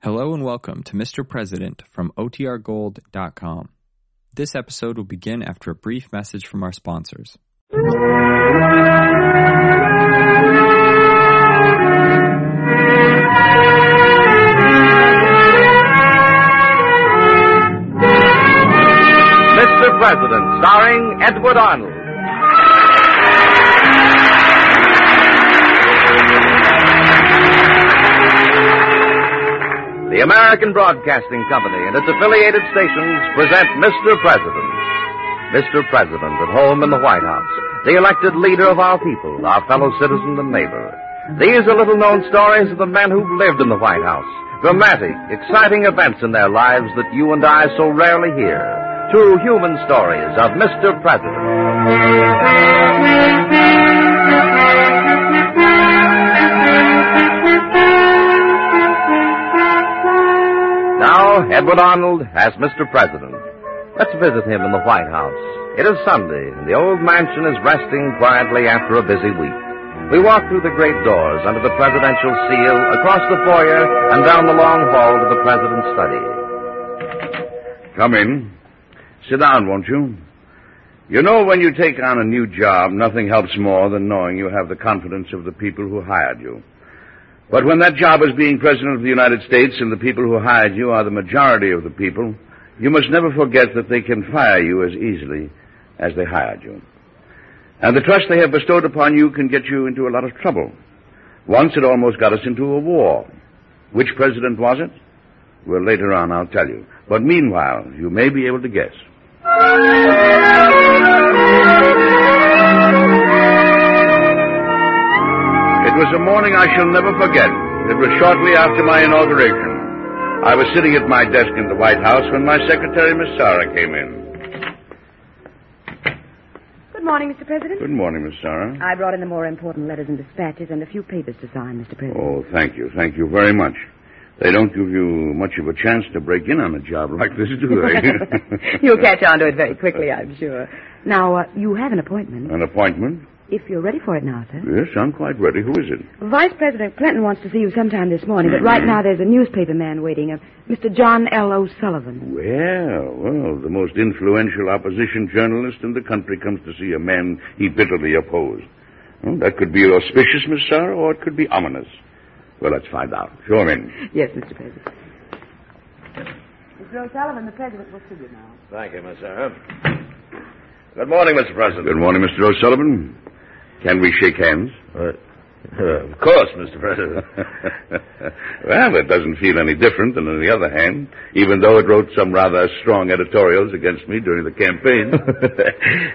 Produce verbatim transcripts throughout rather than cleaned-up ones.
Hello and welcome to Mister President from O T R gold dot com. This episode will begin after a brief message from our sponsors. Mister President, starring Edward Arnold. The American Broadcasting Company and its affiliated stations present Mister President. Mister President at home in the White House, the elected leader of our people, our fellow citizen and neighbor. These are little-known stories of the men who've lived in the White House. Dramatic, exciting events in their lives that you and I so rarely hear. True human stories of Mister President. Now, Edward Arnold as Mister President. Let's visit him in the White House. It is Sunday, and the old mansion is resting quietly after a busy week. We walk through the great doors under the presidential seal, across the foyer, and down the long hall to the president's study. Come in. Sit down, won't you? You know, when you take on a new job, nothing helps more than knowing you have the confidence of the people who hired you. But when that job is being President of the United States and the people who hired you are the majority of the people, you must never forget that they can fire you as easily as they hired you. And the trust they have bestowed upon you can get you into a lot of trouble. Once it almost got us into a war. Which president was it? Well, later on I'll tell you. But meanwhile, you may be able to guess. It was a morning I shall never forget. It was shortly after my inauguration. I was sitting at my desk in the White House when my secretary, Miss Sarah, came in. Good morning, Mister President. Good morning, Miss Sarah. I brought in the more important letters and dispatches and a few papers to sign, Mister President. Oh, thank you. Thank you very much. They don't give you much of a chance to break in on a job like this, do they? You'll catch on to it very quickly, I'm sure. Now, uh, you have an appointment. An appointment? If you're ready for it now, sir. Yes, I'm quite ready. Who is it? Vice President Clinton wants to see you sometime this morning, but right now there's a newspaper man waiting, uh, Mister John L. O'Sullivan. Well, well, the most influential opposition journalist in the country comes to see a man he bitterly opposed. Well, that could be auspicious, Miss Sarah, or it could be ominous. Well, let's find out. Show him in. Yes, Mister President. Mister O'Sullivan, the President will see you now. Thank you, Miss Sarah. Good morning, Mister President. Good morning, Mister O'Sullivan. Can we shake hands? Uh, uh, of course, Mister President. Well, it doesn't feel any different than on the other hand, even though it wrote some rather strong editorials against me during the campaign.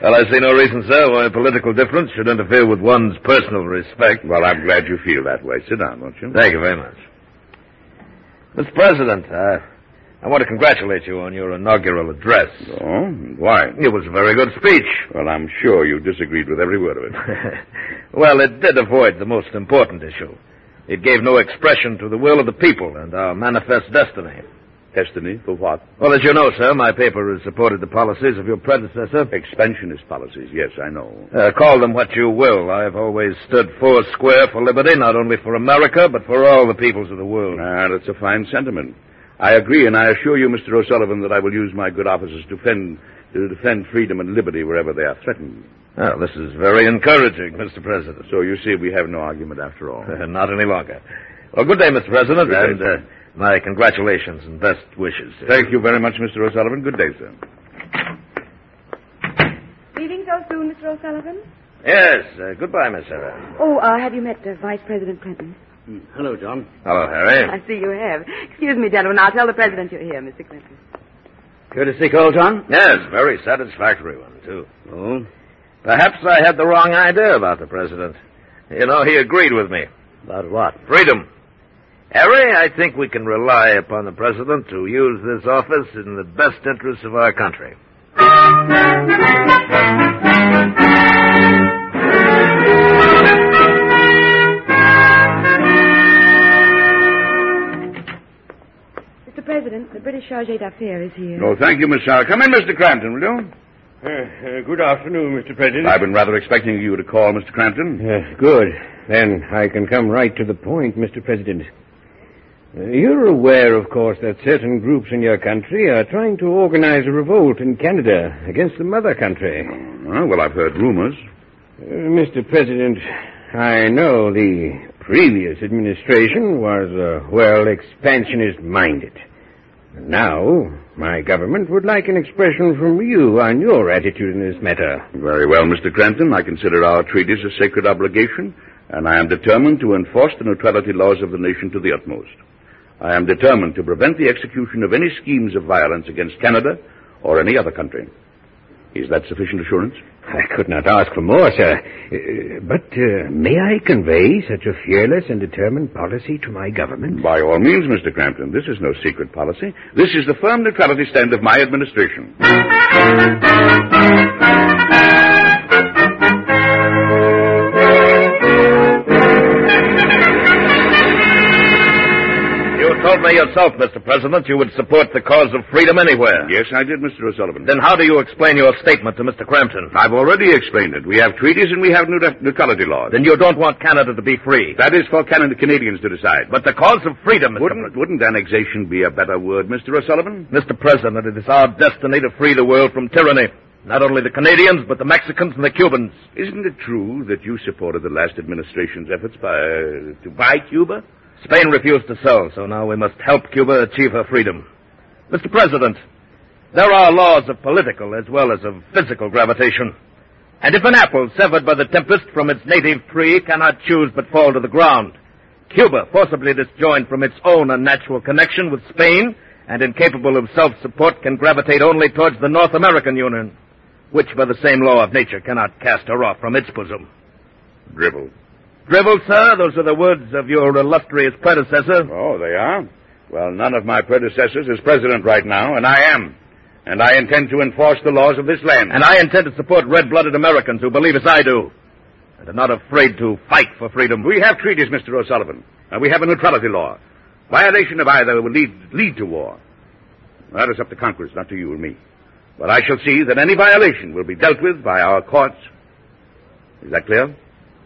Well, I see no reason, sir, why a political difference should interfere with one's personal respect. Well, I'm glad you feel that way. Sit down, won't you? Thank you very much. Mister President, uh, I want to congratulate you on your inaugural address. Oh? Why? It was a very good speech. Well, I'm sure you disagreed with every word of it. Well, it did avoid the most important issue. It gave no expression to the will of the people and our manifest destiny. Destiny for what? Well, as you know, sir, my paper has supported the policies of your predecessor. Expansionist policies, yes, I know. Uh, call them what you will. I've always stood four square for liberty, not only for America, but for all the peoples of the world. Ah, that's a fine sentiment. I agree, and I assure you, Mister O'Sullivan, that I will use my good offices to defend, to defend freedom and liberty wherever they are threatened. Well, this is very encouraging, Mister President. So you see, we have no argument after all. Not any longer. Well, good day, Mister President, good and day, uh, my congratulations and best wishes. Sir. Thank you very much, Mister O'Sullivan. Good day, sir. Leaving so soon, Mister O'Sullivan? Yes. Uh, goodbye, Miss Sarah. Oh, uh, have you met uh, Vice President Clinton? Hello, John. Hello, Harry. I see you have. Excuse me, gentlemen. I'll tell the President you're here, Mister Clinton. Courtesy call, John? Yes, very satisfactory one, too. Oh? Perhaps I had the wrong idea about the President. You know, he agreed with me. About what? Freedom. Harry, I think we can rely upon the President to use this office in the best interests of our country. President, the British Chargé d'Affaires is here. Oh, thank you, Miss Sarah. Come in, Mister Crampton, will you? Uh, uh, good afternoon, Mister President. I've been rather expecting you to call, Mister Crampton. Uh, good. Then I can come right to the point, Mister President. You're aware, of course, that certain groups in your country are trying to organize a revolt in Canada against the mother country. Oh, well, I've heard rumors. Uh, Mister President, I know the previous administration was, uh, well, expansionist-minded. Now, my government would like an expression from you on your attitude in this matter. Very well, Mister Crampton. I consider our treaties a sacred obligation, and I am determined to enforce the neutrality laws of the nation to the utmost. I am determined to prevent the execution of any schemes of violence against Canada or any other country. Is that sufficient assurance? I could not ask for more, sir. Uh, but uh, may I convey such a fearless and determined policy to my government? By all means, Mister Crampton. This is no secret policy. This is the firm neutrality stand of my administration. Yourself, Mister President, you would support the cause of freedom anywhere. Yes, I did, Mister O'Sullivan. Then how do you explain your statement to Mister Crampton? I've already explained it. We have treaties and we have neutrality laws. Then you don't want Canada to be free. That is for Canada Canadians to decide. But the cause of freedom, Mister Wouldn't, wouldn't annexation be a better word, Mister O'Sullivan? Mister President, it is our destiny to free the world from tyranny. Not only the Canadians, but the Mexicans and the Cubans. Isn't it true that you supported the last administration's efforts by, uh, to buy Cuba? Spain refused to sell, so now we must help Cuba achieve her freedom. Mister President, there are laws of political as well as of physical gravitation. And if an apple severed by the tempest from its native tree cannot choose but fall to the ground, Cuba, forcibly disjoined from its own unnatural connection with Spain and incapable of self-support, can gravitate only towards the North American Union, which by the same law of nature cannot cast her off from its bosom. Dribble. Drivel, sir, those are the words of your illustrious predecessor. Oh, they are? Well, none of my predecessors is president right now, and I am. And I intend to enforce the laws of this land. And I intend to support red-blooded Americans who believe as I do and are not afraid to fight for freedom. We have treaties, Mister O'Sullivan, and we have a neutrality law. Violation of either will lead, lead to war. That is up to Congress, not to you and me. But I shall see that any violation will be dealt with by our courts. Is that clear?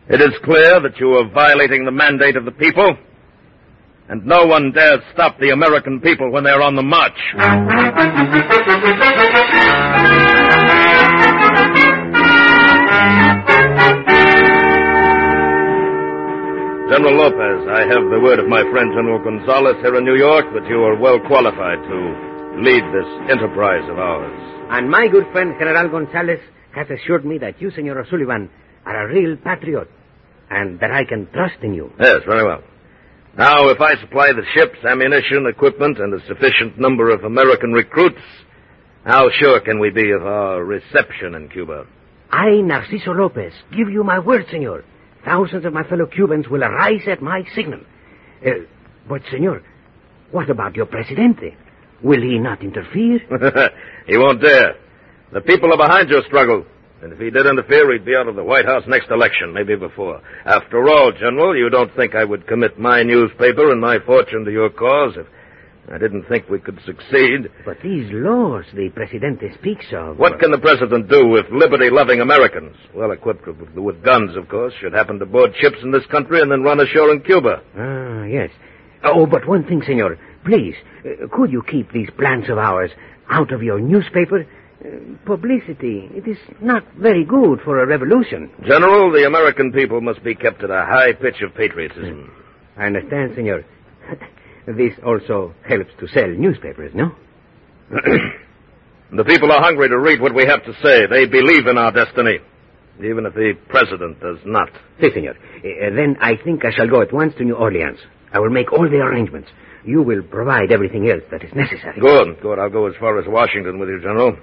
It is clear that you are violating the mandate of the people, and no one dares stop the American people when they are on the march. General Lopez, I have the word of my friend General Gonzalez here in New York that you are well qualified to lead this enterprise of ours. And my good friend General Gonzalez has assured me that you, Senor O'Sullivan, are a real patriot, and that I can trust in you. Yes, very well. Now, if I supply the ships, ammunition, equipment, and a sufficient number of American recruits, how sure can we be of our reception in Cuba? I, Narciso Lopez, give you my word, senor. Thousands of my fellow Cubans will arise at my signal. Uh, but, senor, what about your presidente? Will he not interfere? He won't dare. The people are behind your struggle. And if he did interfere, he'd be out of the White House next election, maybe before. After all, General, you don't think I would commit my newspaper and my fortune to your cause if I didn't think we could succeed. But these laws the Presidente speaks of... What can the President do with liberty-loving Americans? Well, equipped with, with guns, of course, should happen to board ships in this country and then run ashore in Cuba. Ah, yes. Oh, but one thing, senor. Please, uh, could you keep these plans of ours out of your newspaper? Publicity. It is not very good for a revolution. General, the American people must be kept at a high pitch of patriotism. I understand, senor. This also helps to sell newspapers, no? The people are hungry to read what we have to say. They believe in our destiny, even if the president does not. Si, senor. Uh, then I think I shall go at once to New Orleans. I will make all the arrangements. You will provide everything else that is necessary. Good, good. I'll go as far as Washington with you, General.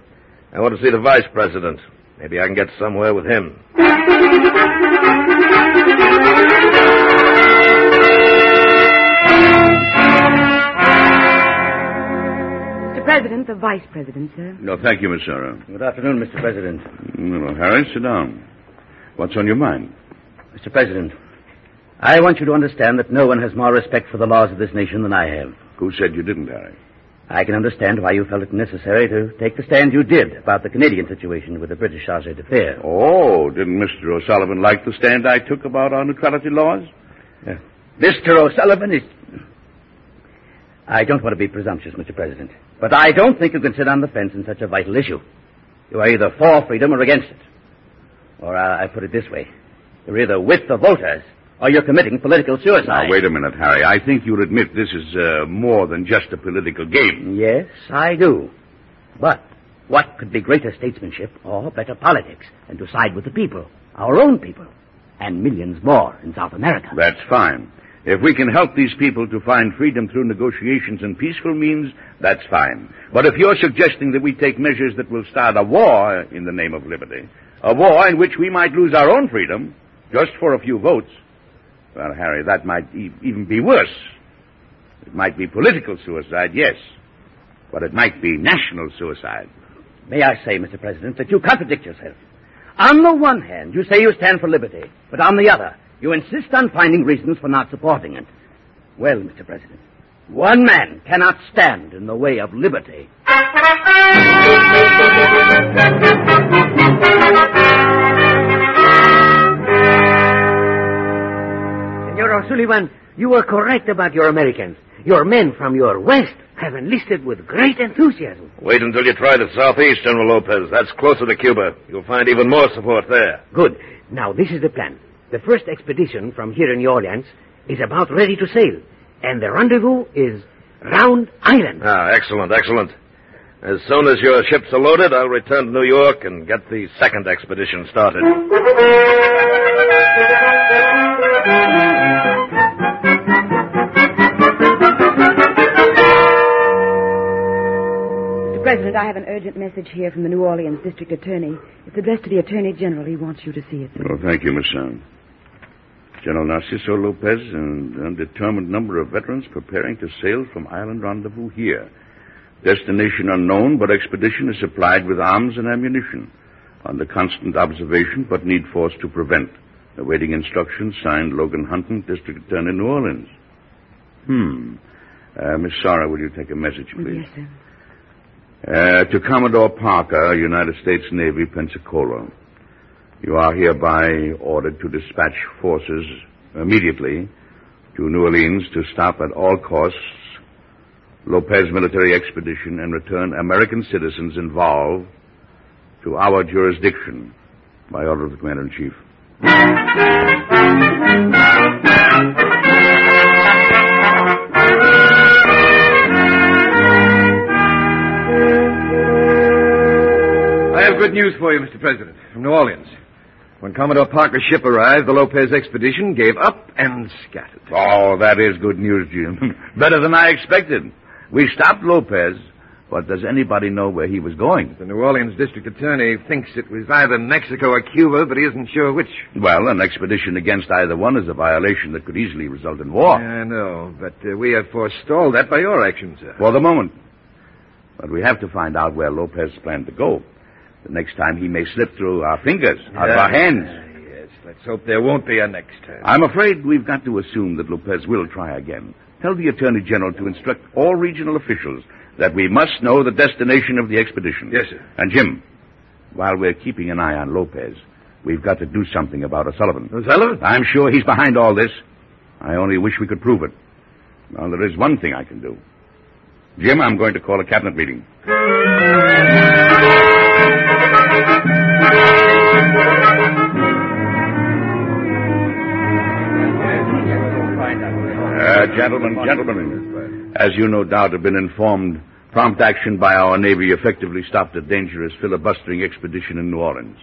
I want to see the vice president. Maybe I can get somewhere with him. Mister President, the vice president, sir. No, thank you, Miss Sarah. Good afternoon, Mister President. Well, Harry, sit down. What's on your mind? Mister President, I want you to understand that no one has more respect for the laws of this nation than I have. Who said you didn't, Harry? I can understand why you felt it necessary to take the stand you did about the Canadian situation with the British charge d'affaires. Oh, didn't Mister O'Sullivan like the stand I took about our neutrality laws? Yeah. Mister O'Sullivan is... I don't want to be presumptuous, Mister President, but I don't think you can sit on the fence in such a vital issue. You are either for freedom or against it. Or I, I put it this way. You're either with the voters or you're committing political suicide. Now, wait a minute, Harry. I think you'll admit this is uh, more than just a political game. Yes, I do. But what could be greater statesmanship or better politics than to side with the people, our own people, and millions more in South America? That's fine. If we can help these people to find freedom through negotiations and peaceful means, that's fine. But if you're suggesting that we take measures that will start a war in the name of liberty, a war in which we might lose our own freedom just for a few votes, well, Harry, that might e- even be worse. It might be political suicide, yes, but it might be national suicide. May I say, Mister President, that you contradict yourself. On the one hand, you say you stand for liberty, but on the other, you insist on finding reasons for not supporting it. Well, Mister President, one man cannot stand in the way of liberty. Señor O'Sullivan, you were correct about your Americans. Your men from your West have enlisted with great enthusiasm. Wait until you try the Southeast, General Lopez. That's closer to Cuba. You'll find even more support there. Good. Now, this is the plan. The first expedition from here in New Orleans is about ready to sail, and the rendezvous is Round Island. Ah, excellent, excellent. As soon as your ships are loaded, I'll return to New York and get the second expedition started. President, I have an urgent message here from the New Orleans District Attorney. It's addressed to the Attorney General. He wants you to see it. Oh, thank you, Miss Sound. General Narciso Lopez and an undetermined number of veterans preparing to sail from Island Rendezvous here. Destination unknown, but expedition is supplied with arms and ammunition. Under constant observation, but need force to prevent. Awaiting instructions, signed Logan Hunton, District Attorney, New Orleans. Hmm. Uh, Miss Sara, will you take a message, please? Yes, sir. Uh, to Commodore Parker, United States Navy, Pensacola. You are hereby ordered to dispatch forces immediately to New Orleans to stop at all costs Lopez military expedition and return American citizens involved to our jurisdiction by order of the Commander-in-Chief. Good news for you, Mister President, from New Orleans. When Commodore Parker's ship arrived, the Lopez expedition gave up and scattered. Oh, that is good news, Jim. Better than I expected. We stopped Lopez, but does anybody know where he was going? The New Orleans district attorney thinks it was either Mexico or Cuba, but he isn't sure which. Well, an expedition against either one is a violation that could easily result in war. Yeah, I know, but uh, we have forestalled that by your actions, sir. For the moment. But we have to find out where Lopez planned to go. The next time he may slip through our fingers, out of our hands. Uh, yes, let's hope there won't be a next time. I'm afraid we've got to assume that Lopez will try again. Tell the Attorney General to instruct all regional officials that we must know the destination of the expedition. Yes, sir. And, Jim, while we're keeping an eye on Lopez, we've got to do something about O'Sullivan. O'Sullivan? I'm sure he's behind all this. I only wish we could prove it. Now, there is one thing I can do. Jim, I'm going to call a cabinet meeting. Uh, gentlemen, gentlemen, as you no doubt have been informed, prompt action by our Navy effectively stopped a dangerous filibustering expedition in New Orleans.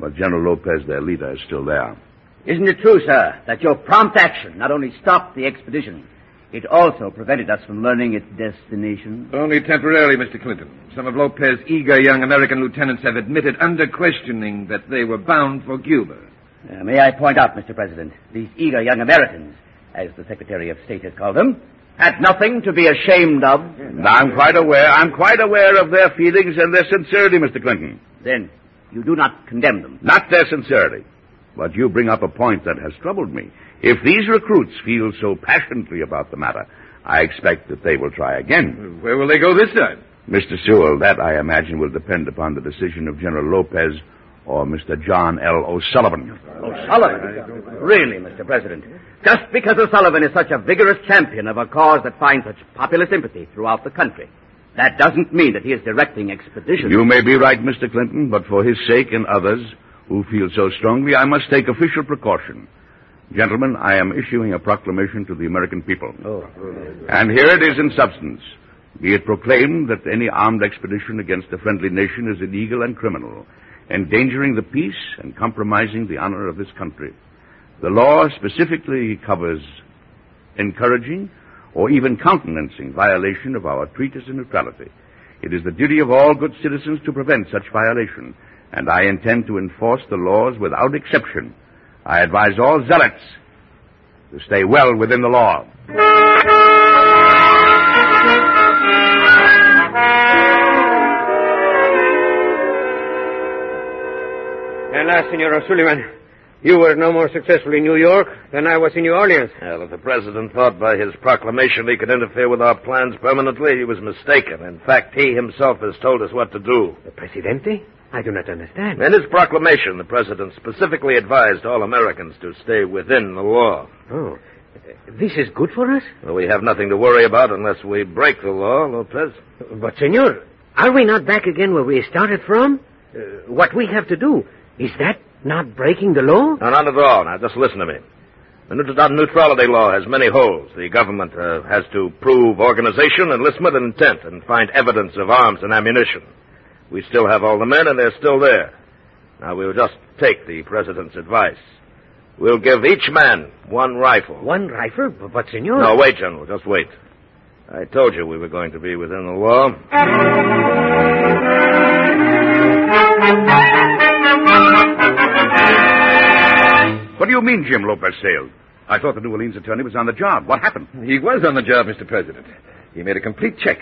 But General Lopez, their leader, is still there. Isn't it true, sir, that your prompt action not only stopped the expedition, it also prevented us from learning its destination? Only temporarily, Mister Clinton. Some of Lopez's eager young American lieutenants have admitted under questioning that they were bound for Cuba. Uh, may I point out, Mister President, these eager young Americans, as the Secretary of State has called them, had nothing to be ashamed of. I'm quite aware. I'm quite aware of their feelings and their sincerity, Mister Clinton. Then you do not condemn them? Not their sincerity. But you bring up a point that has troubled me. If these recruits feel so passionately about the matter, I expect that they will try again. Where will they go this time? Mister Sewell, that, I imagine, will depend upon the decision of General Lopez or Mister John L. O'Sullivan. O'Sullivan? Really, Mister President, just because O'Sullivan is such a vigorous champion of a cause that finds such popular sympathy throughout the country, that doesn't mean that he is directing expeditions. You may be right, Mister Clinton, but for his sake and others who feel so strongly, I must take official precaution. Gentlemen, I am issuing a proclamation to the American people. Oh. And here it is in substance. Be it proclaimed that any armed expedition against a friendly nation is illegal and criminal, endangering the peace and compromising the honor of this country. The law specifically covers encouraging or even countenancing violation of our treaties of neutrality. It is the duty of all good citizens to prevent such violation, and I intend to enforce the laws without exception. I advise all zealots to stay well within the law. And last, Senor O'Sullivan, you were no more successful in New York than I was in New Orleans. Well, if the president thought by his proclamation he could interfere with our plans permanently, he was mistaken. In fact, he himself has told us what to do. The presidente? I do not understand. In his proclamation, the president specifically advised all Americans to stay within the law. Oh, this is good for us? Well, we have nothing to worry about unless we break the law, Lopez. But, senor, are we not back again where we started from? Uh, what we have to do, is that not breaking the law? No, not at all. Now, just listen to me. The neutrality law has many holes. The government uh, has to prove organization, enlistment, and intent, and find evidence of arms and ammunition. We still have all the men, and they're still there. Now, we'll just take the president's advice. We'll give each man one rifle. One rifle? But, senor... No, wait, General. Just wait. I told you we were going to be within the law. What do you mean, Jim Lopez sailed? I thought the New Orleans attorney was on the job. What happened? He was on the job, Mister President. He made a complete check.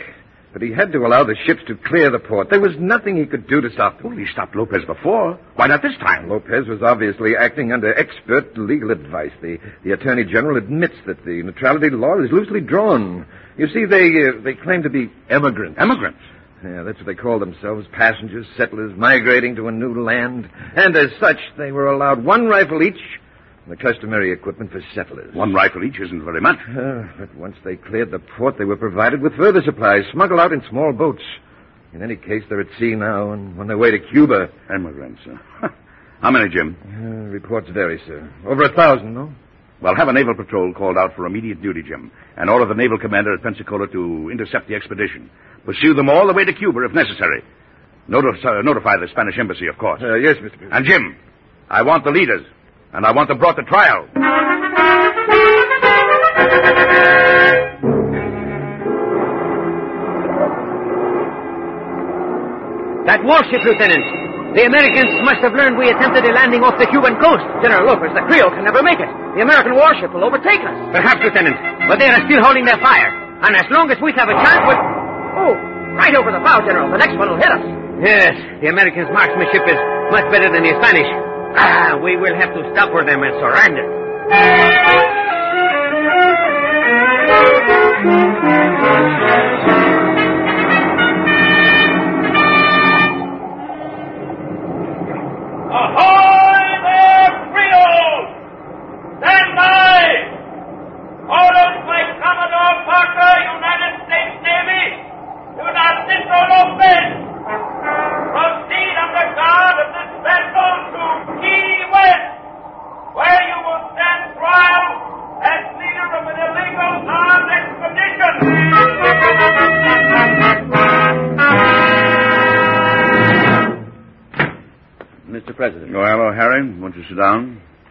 But he had to allow the ships to clear the port. There was nothing he could do to stop them. Well, he stopped Lopez before. Why not this time? Lopez was obviously acting under expert legal advice. The, the Attorney General admits that the neutrality law is loosely drawn. You see, they uh, they claim to be emigrants. Emigrants? Yeah, that's what they call themselves. Passengers, settlers, migrating to a new land. And as such, they were allowed one rifle each, the customary equipment for settlers. One rifle each isn't very much. Uh, but once they cleared the port, they were provided with further supplies, smuggled out in small boats. In any case, they're at sea now and on their way to Cuba. Emigrants, sir. How many, Jim? Uh, reports vary, sir. Over a thousand, though. Well, have a naval patrol called out for immediate duty, Jim, and order the naval commander at Pensacola to intercept the expedition. Pursue them all the way to Cuba, if necessary. Notif- uh, notify the Spanish embassy, of course. Uh, yes, Mister President. And, Jim, I want the leaders. And I want them brought to trial. That warship, Lieutenant. The Americans must have learned we attempted a landing off the Cuban coast. General Lopez, the Creole can never make it. The American warship will overtake us. Perhaps, Lieutenant. But they are still holding their fire. And as long as we have a chance, we'll... Oh, right over the bow, General. The next one will hit us. Yes, the Americans' marksmanship is much better than the Spanish. Ah, we will have to stop for them and surrender. Ahoy there, Creoles! Stand by! Orders by Commodore Parker, United States Navy, to Narciso Lopez. Proceed under guard of this vessel to where you will stand trial as leader of an illegal armed expedition. Mister President. Well, hello, Harry. Won't you sit down?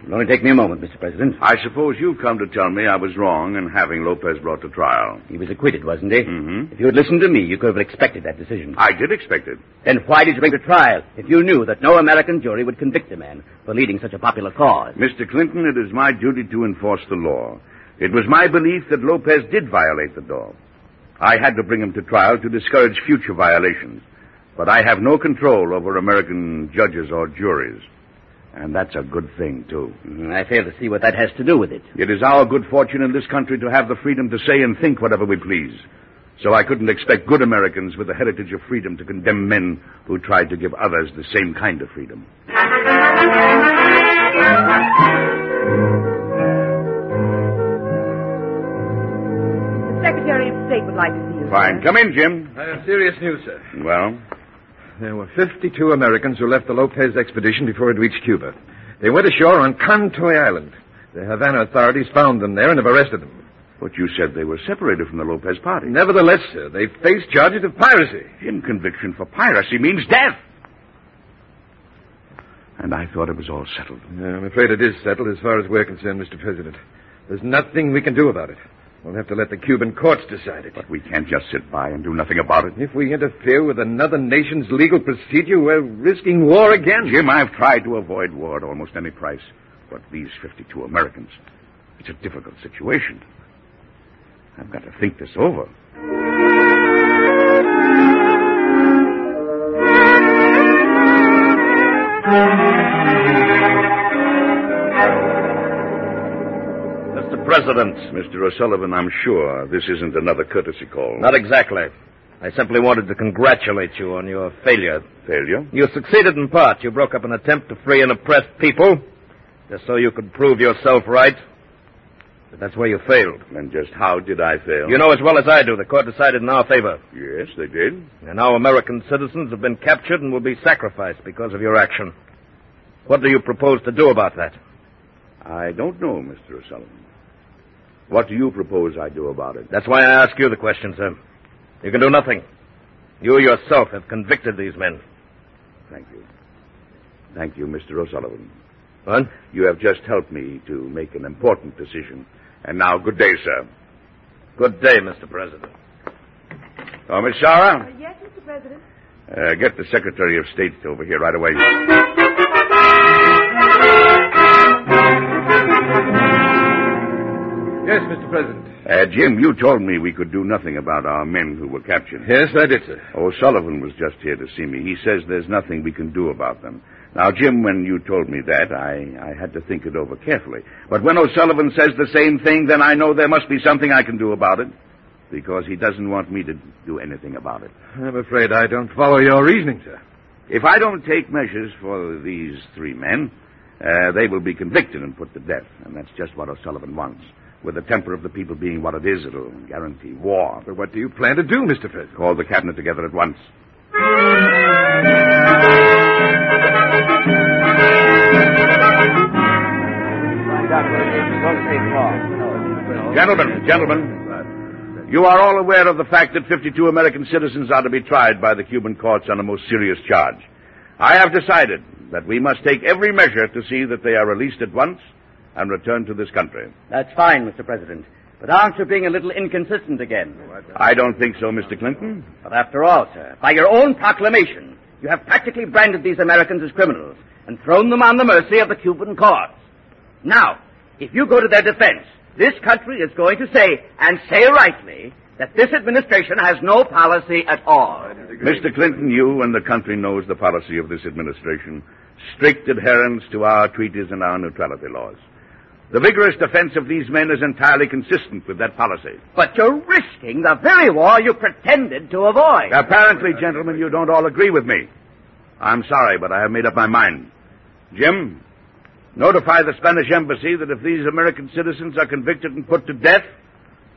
It'll only take me a moment, Mister President. I suppose you've come to tell me I was wrong in having Lopez brought to trial. He was acquitted, wasn't he? Mm-hmm. If you had listened to me, you could have expected that decision. I did expect it. Then why did you make a trial if you knew that no American jury would convict a man for leading such a popular cause? Mister Clinton, it is my duty to enforce the law. It was my belief that Lopez did violate the law. I had to bring him to trial to discourage future violations. But I have no control over American judges or juries. And that's a good thing, too. I fail to see what that has to do with it. It is our good fortune in this country to have the freedom to say and think whatever we please. So I couldn't expect good Americans with the heritage of freedom to condemn men who tried to give others the same kind of freedom. The Secretary of State would like to see you. Fine. Come in, Jim. I have serious news, sir. Well? There were fifty-two Americans who left the Lopez expedition before it reached Cuba. They went ashore on Contoy Island. The Havana authorities found them there and have arrested them. But you said they were separated from the Lopez party. Nevertheless, sir, they face charges of piracy. In conviction for piracy means death. And I thought it was all settled. Yeah, I'm afraid it is settled as far as we're concerned, Mister President. There's nothing we can do about it. We'll have to let the Cuban courts decide it. But we can't just sit by and do nothing about it. If we interfere with another nation's legal procedure, we're risking war again. Jim, I've tried to avoid war at almost any price. But these fifty-two Americans, it's a difficult situation. I've got to think this over. Mister President. Mister O'Sullivan, I'm sure this isn't another courtesy call. Not exactly. I simply wanted to congratulate you on your failure. Failure? You succeeded in part. You broke up an attempt to free an oppressed people, just so you could prove yourself right. But that's where you failed. And just how did I fail? You know as well as I do. The court decided in our favor. Yes, they did. And now American citizens have been captured and will be sacrificed because of your action. What do you propose to do about that? I don't know, Mister O'Sullivan. What do you propose I do about it? That's why I ask you the question, sir. You can do nothing. You yourself have convicted these men. Thank you. Thank you, Mister O'Sullivan. What? You have just helped me to make an important decision. And now, good day, sir. Good day, Mister President. Oh, Miss Shara? Uh, yes, Mister President. Uh, get the Secretary of State over here right away. Yes, Mister President. Uh, Jim, you told me we could do nothing about our men who were captured. Yes, I did, sir. O'Sullivan was just here to see me. He says there's nothing we can do about them. Now, Jim, when you told me that, I, I had to think it over carefully. But when O'Sullivan says the same thing, then I know there must be something I can do about it, because he doesn't want me to do anything about it. I'm afraid I don't follow your reasoning, sir. If I don't take measures for these three men, uh, they will be convicted and put to death, and that's just what O'Sullivan wants. With the temper of the people being what it is, it'll guarantee war. But what do you plan to do, Mister President? Call the cabinet together at once. Gentlemen, gentlemen, you are all aware of the fact that fifty-two American citizens are to be tried by the Cuban courts on a most serious charge. I have decided that we must take every measure to see that they are released at once and returned to this country. That's fine, Mister President. But aren't you being a little inconsistent again? I don't think so, Mister Clinton. But after all, sir, by your own proclamation, you have practically branded these Americans as criminals and thrown them on the mercy of the Cuban courts. Now, if you go to their defense, this country is going to say, and say rightly, that this administration has no policy at all. Mister Clinton, you and the country knows the policy of this administration. Strict adherence to our treaties and our neutrality laws. The vigorous defense of these men is entirely consistent with that policy. But you're risking the very war you pretended to avoid. Apparently, gentlemen, you don't all agree with me. I'm sorry, but I have made up my mind. Jim, notify the Spanish embassy that if these American citizens are convicted and put to death,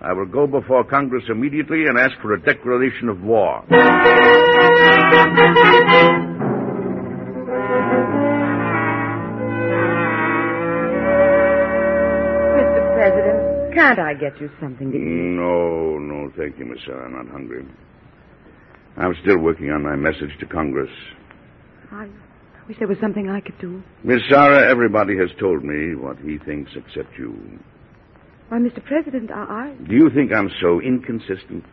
I will go before Congress immediately and ask for a declaration of war. Mister President, can't I get you something to eat? No, no, thank you, Miss Sarah. I'm not hungry. I'm still working on my message to Congress. I... I wish there was something I could do. Miss Sarah, everybody has told me what he thinks except you. Why, Mister President, I... I... Do you think I'm so inconsistent?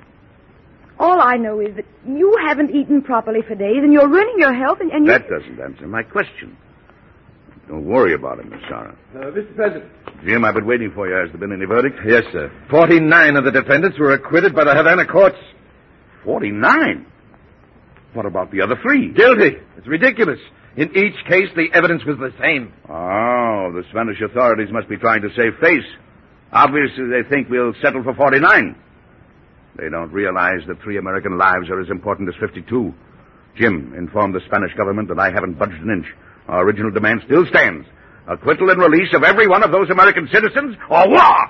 All I know is that you haven't eaten properly for days, and you're ruining your health, and, and you... That doesn't answer my question. Don't worry about it, Miss Sarah. Uh, Mister President. Jim, I've been waiting for you. Has there been any verdict? Yes, sir. Forty-nine of the defendants were acquitted by the Havana courts. Forty-nine? What about the other three? Guilty. It's ridiculous. In each case, the evidence was the same. Oh, the Spanish authorities must be trying to save face. Obviously, they think we'll settle for forty-nine. They don't realize that three American lives are as important as fifty-two. Jim, inform the Spanish government that I haven't budged an inch. Our original demand still stands. Acquittal and release of every one of those American citizens, or war!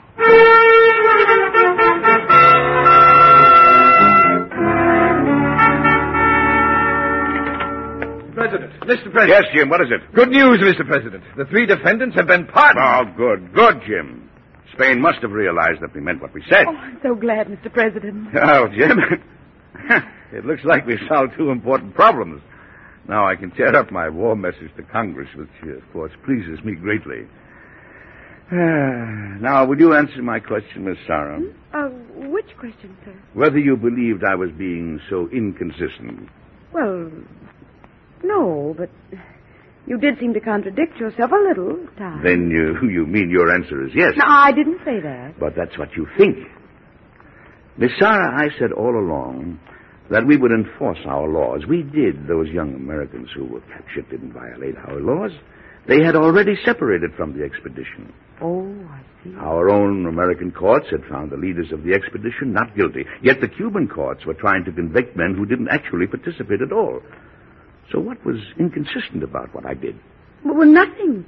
President, Mister President. Yes, Jim, what is it? Good news, Mister President. The three defendants have been pardoned. Oh, good, good, Jim. Spain must have realized that we meant what we said. Oh, I'm so glad, Mister President. Oh, Jim. It looks like we solved two important problems. Now I can tear up my war message to Congress, which, of course, pleases me greatly. Now, will you answer my question, Miss Sarah? Hmm? Uh, which question, sir? Whether you believed I was being so inconsistent. Well, no, but you did seem to contradict yourself a little at times. Then you, you mean your answer is yes? No, I didn't say that. But that's what you think. Miss Sarah, I said all along that we would enforce our laws. We did. Those young Americans who were captured didn't violate our laws. They had already separated from the expedition. Oh, I see. Our own American courts had found the leaders of the expedition not guilty. Yet the Cuban courts were trying to convict men who didn't actually participate at all. So what was inconsistent about what I did? Well, nothing.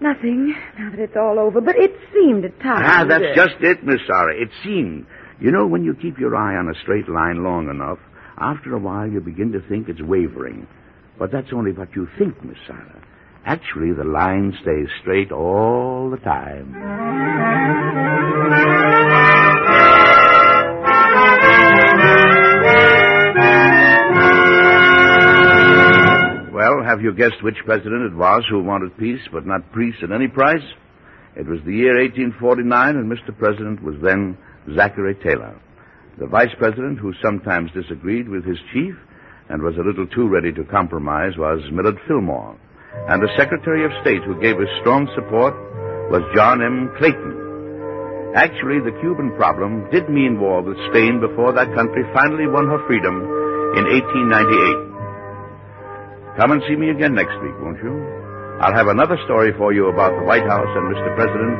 Nothing, now that it's all over. But it seemed at times. Ah, that's just it, Miss Sarah. It seemed. You know, when you keep your eye on a straight line long enough, after a while you begin to think it's wavering. But that's only what you think, Miss Sarah. Actually, the line stays straight all the time. Well, have you guessed which president it was who wanted peace, but not peace at any price? It was the year eighteen forty-nine, and Mister President was then Zachary Taylor, the vice president who sometimes disagreed with his chief and was a little too ready to compromise was Millard Fillmore, and the Secretary of State who gave his strong support was John M. Clayton. Actually, the Cuban problem did mean war with Spain before that country finally won her freedom in eighteen ninety-eight. Come and see me again next week, won't you? I'll have another story for you about the White House and Mister President.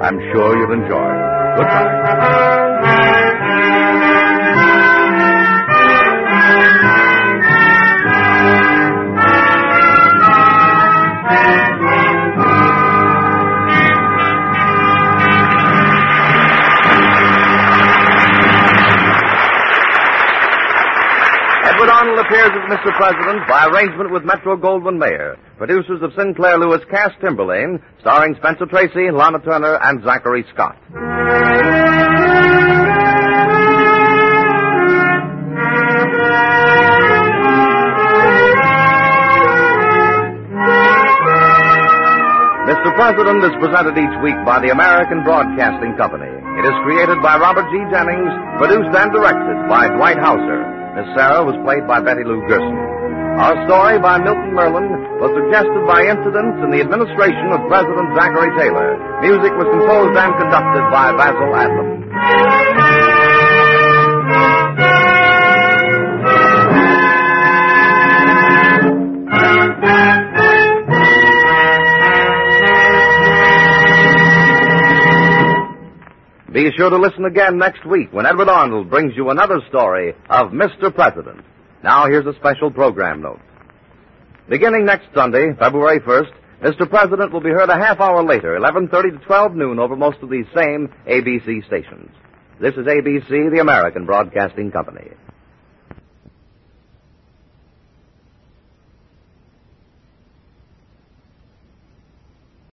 I'm sure you'll enjoy it. Edward Arnold appears as Mister President by arrangement with Metro Goldwyn Mayer, producers of Sinclair Lewis, Cass Timberlane, starring Spencer Tracy, Lana Turner, and Zachary Scott. Mister President is presented each week by the American Broadcasting Company. It is created by Robert G. Jennings, produced and directed by Dwight Hauser. Miss Sarah was played by Betty Lou Gerson. Our story by Milton Merlin was suggested by incidents in the administration of President Zachary Taylor. Music was composed and conducted by Basil Adlam. Be sure to listen again next week when Edward Arnold brings you another story of Mister President. Now here's a special program note. Beginning next Sunday, February first, Mister President will be heard a half hour later, eleven thirty to twelve noon, over most of these same A B C stations. This is A B C, the American Broadcasting Company.